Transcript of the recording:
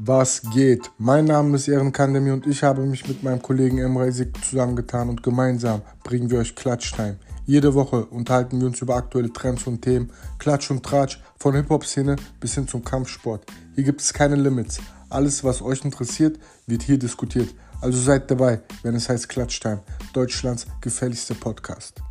Was geht? Mein Name ist Ehrenkandemir und ich habe mich mit meinem Kollegen Emre Isik zusammengetan und gemeinsam bringen wir euch Klatschtime. Jede Woche unterhalten wir uns über aktuelle Trends und Themen, Klatsch und Tratsch, von Hip-Hop-Szene bis hin zum Kampfsport. Hier gibt es keine Limits. Alles, was euch interessiert, wird hier diskutiert. Also seid dabei, wenn es heißt Klatschtime, Deutschlands gefährlichster Podcast.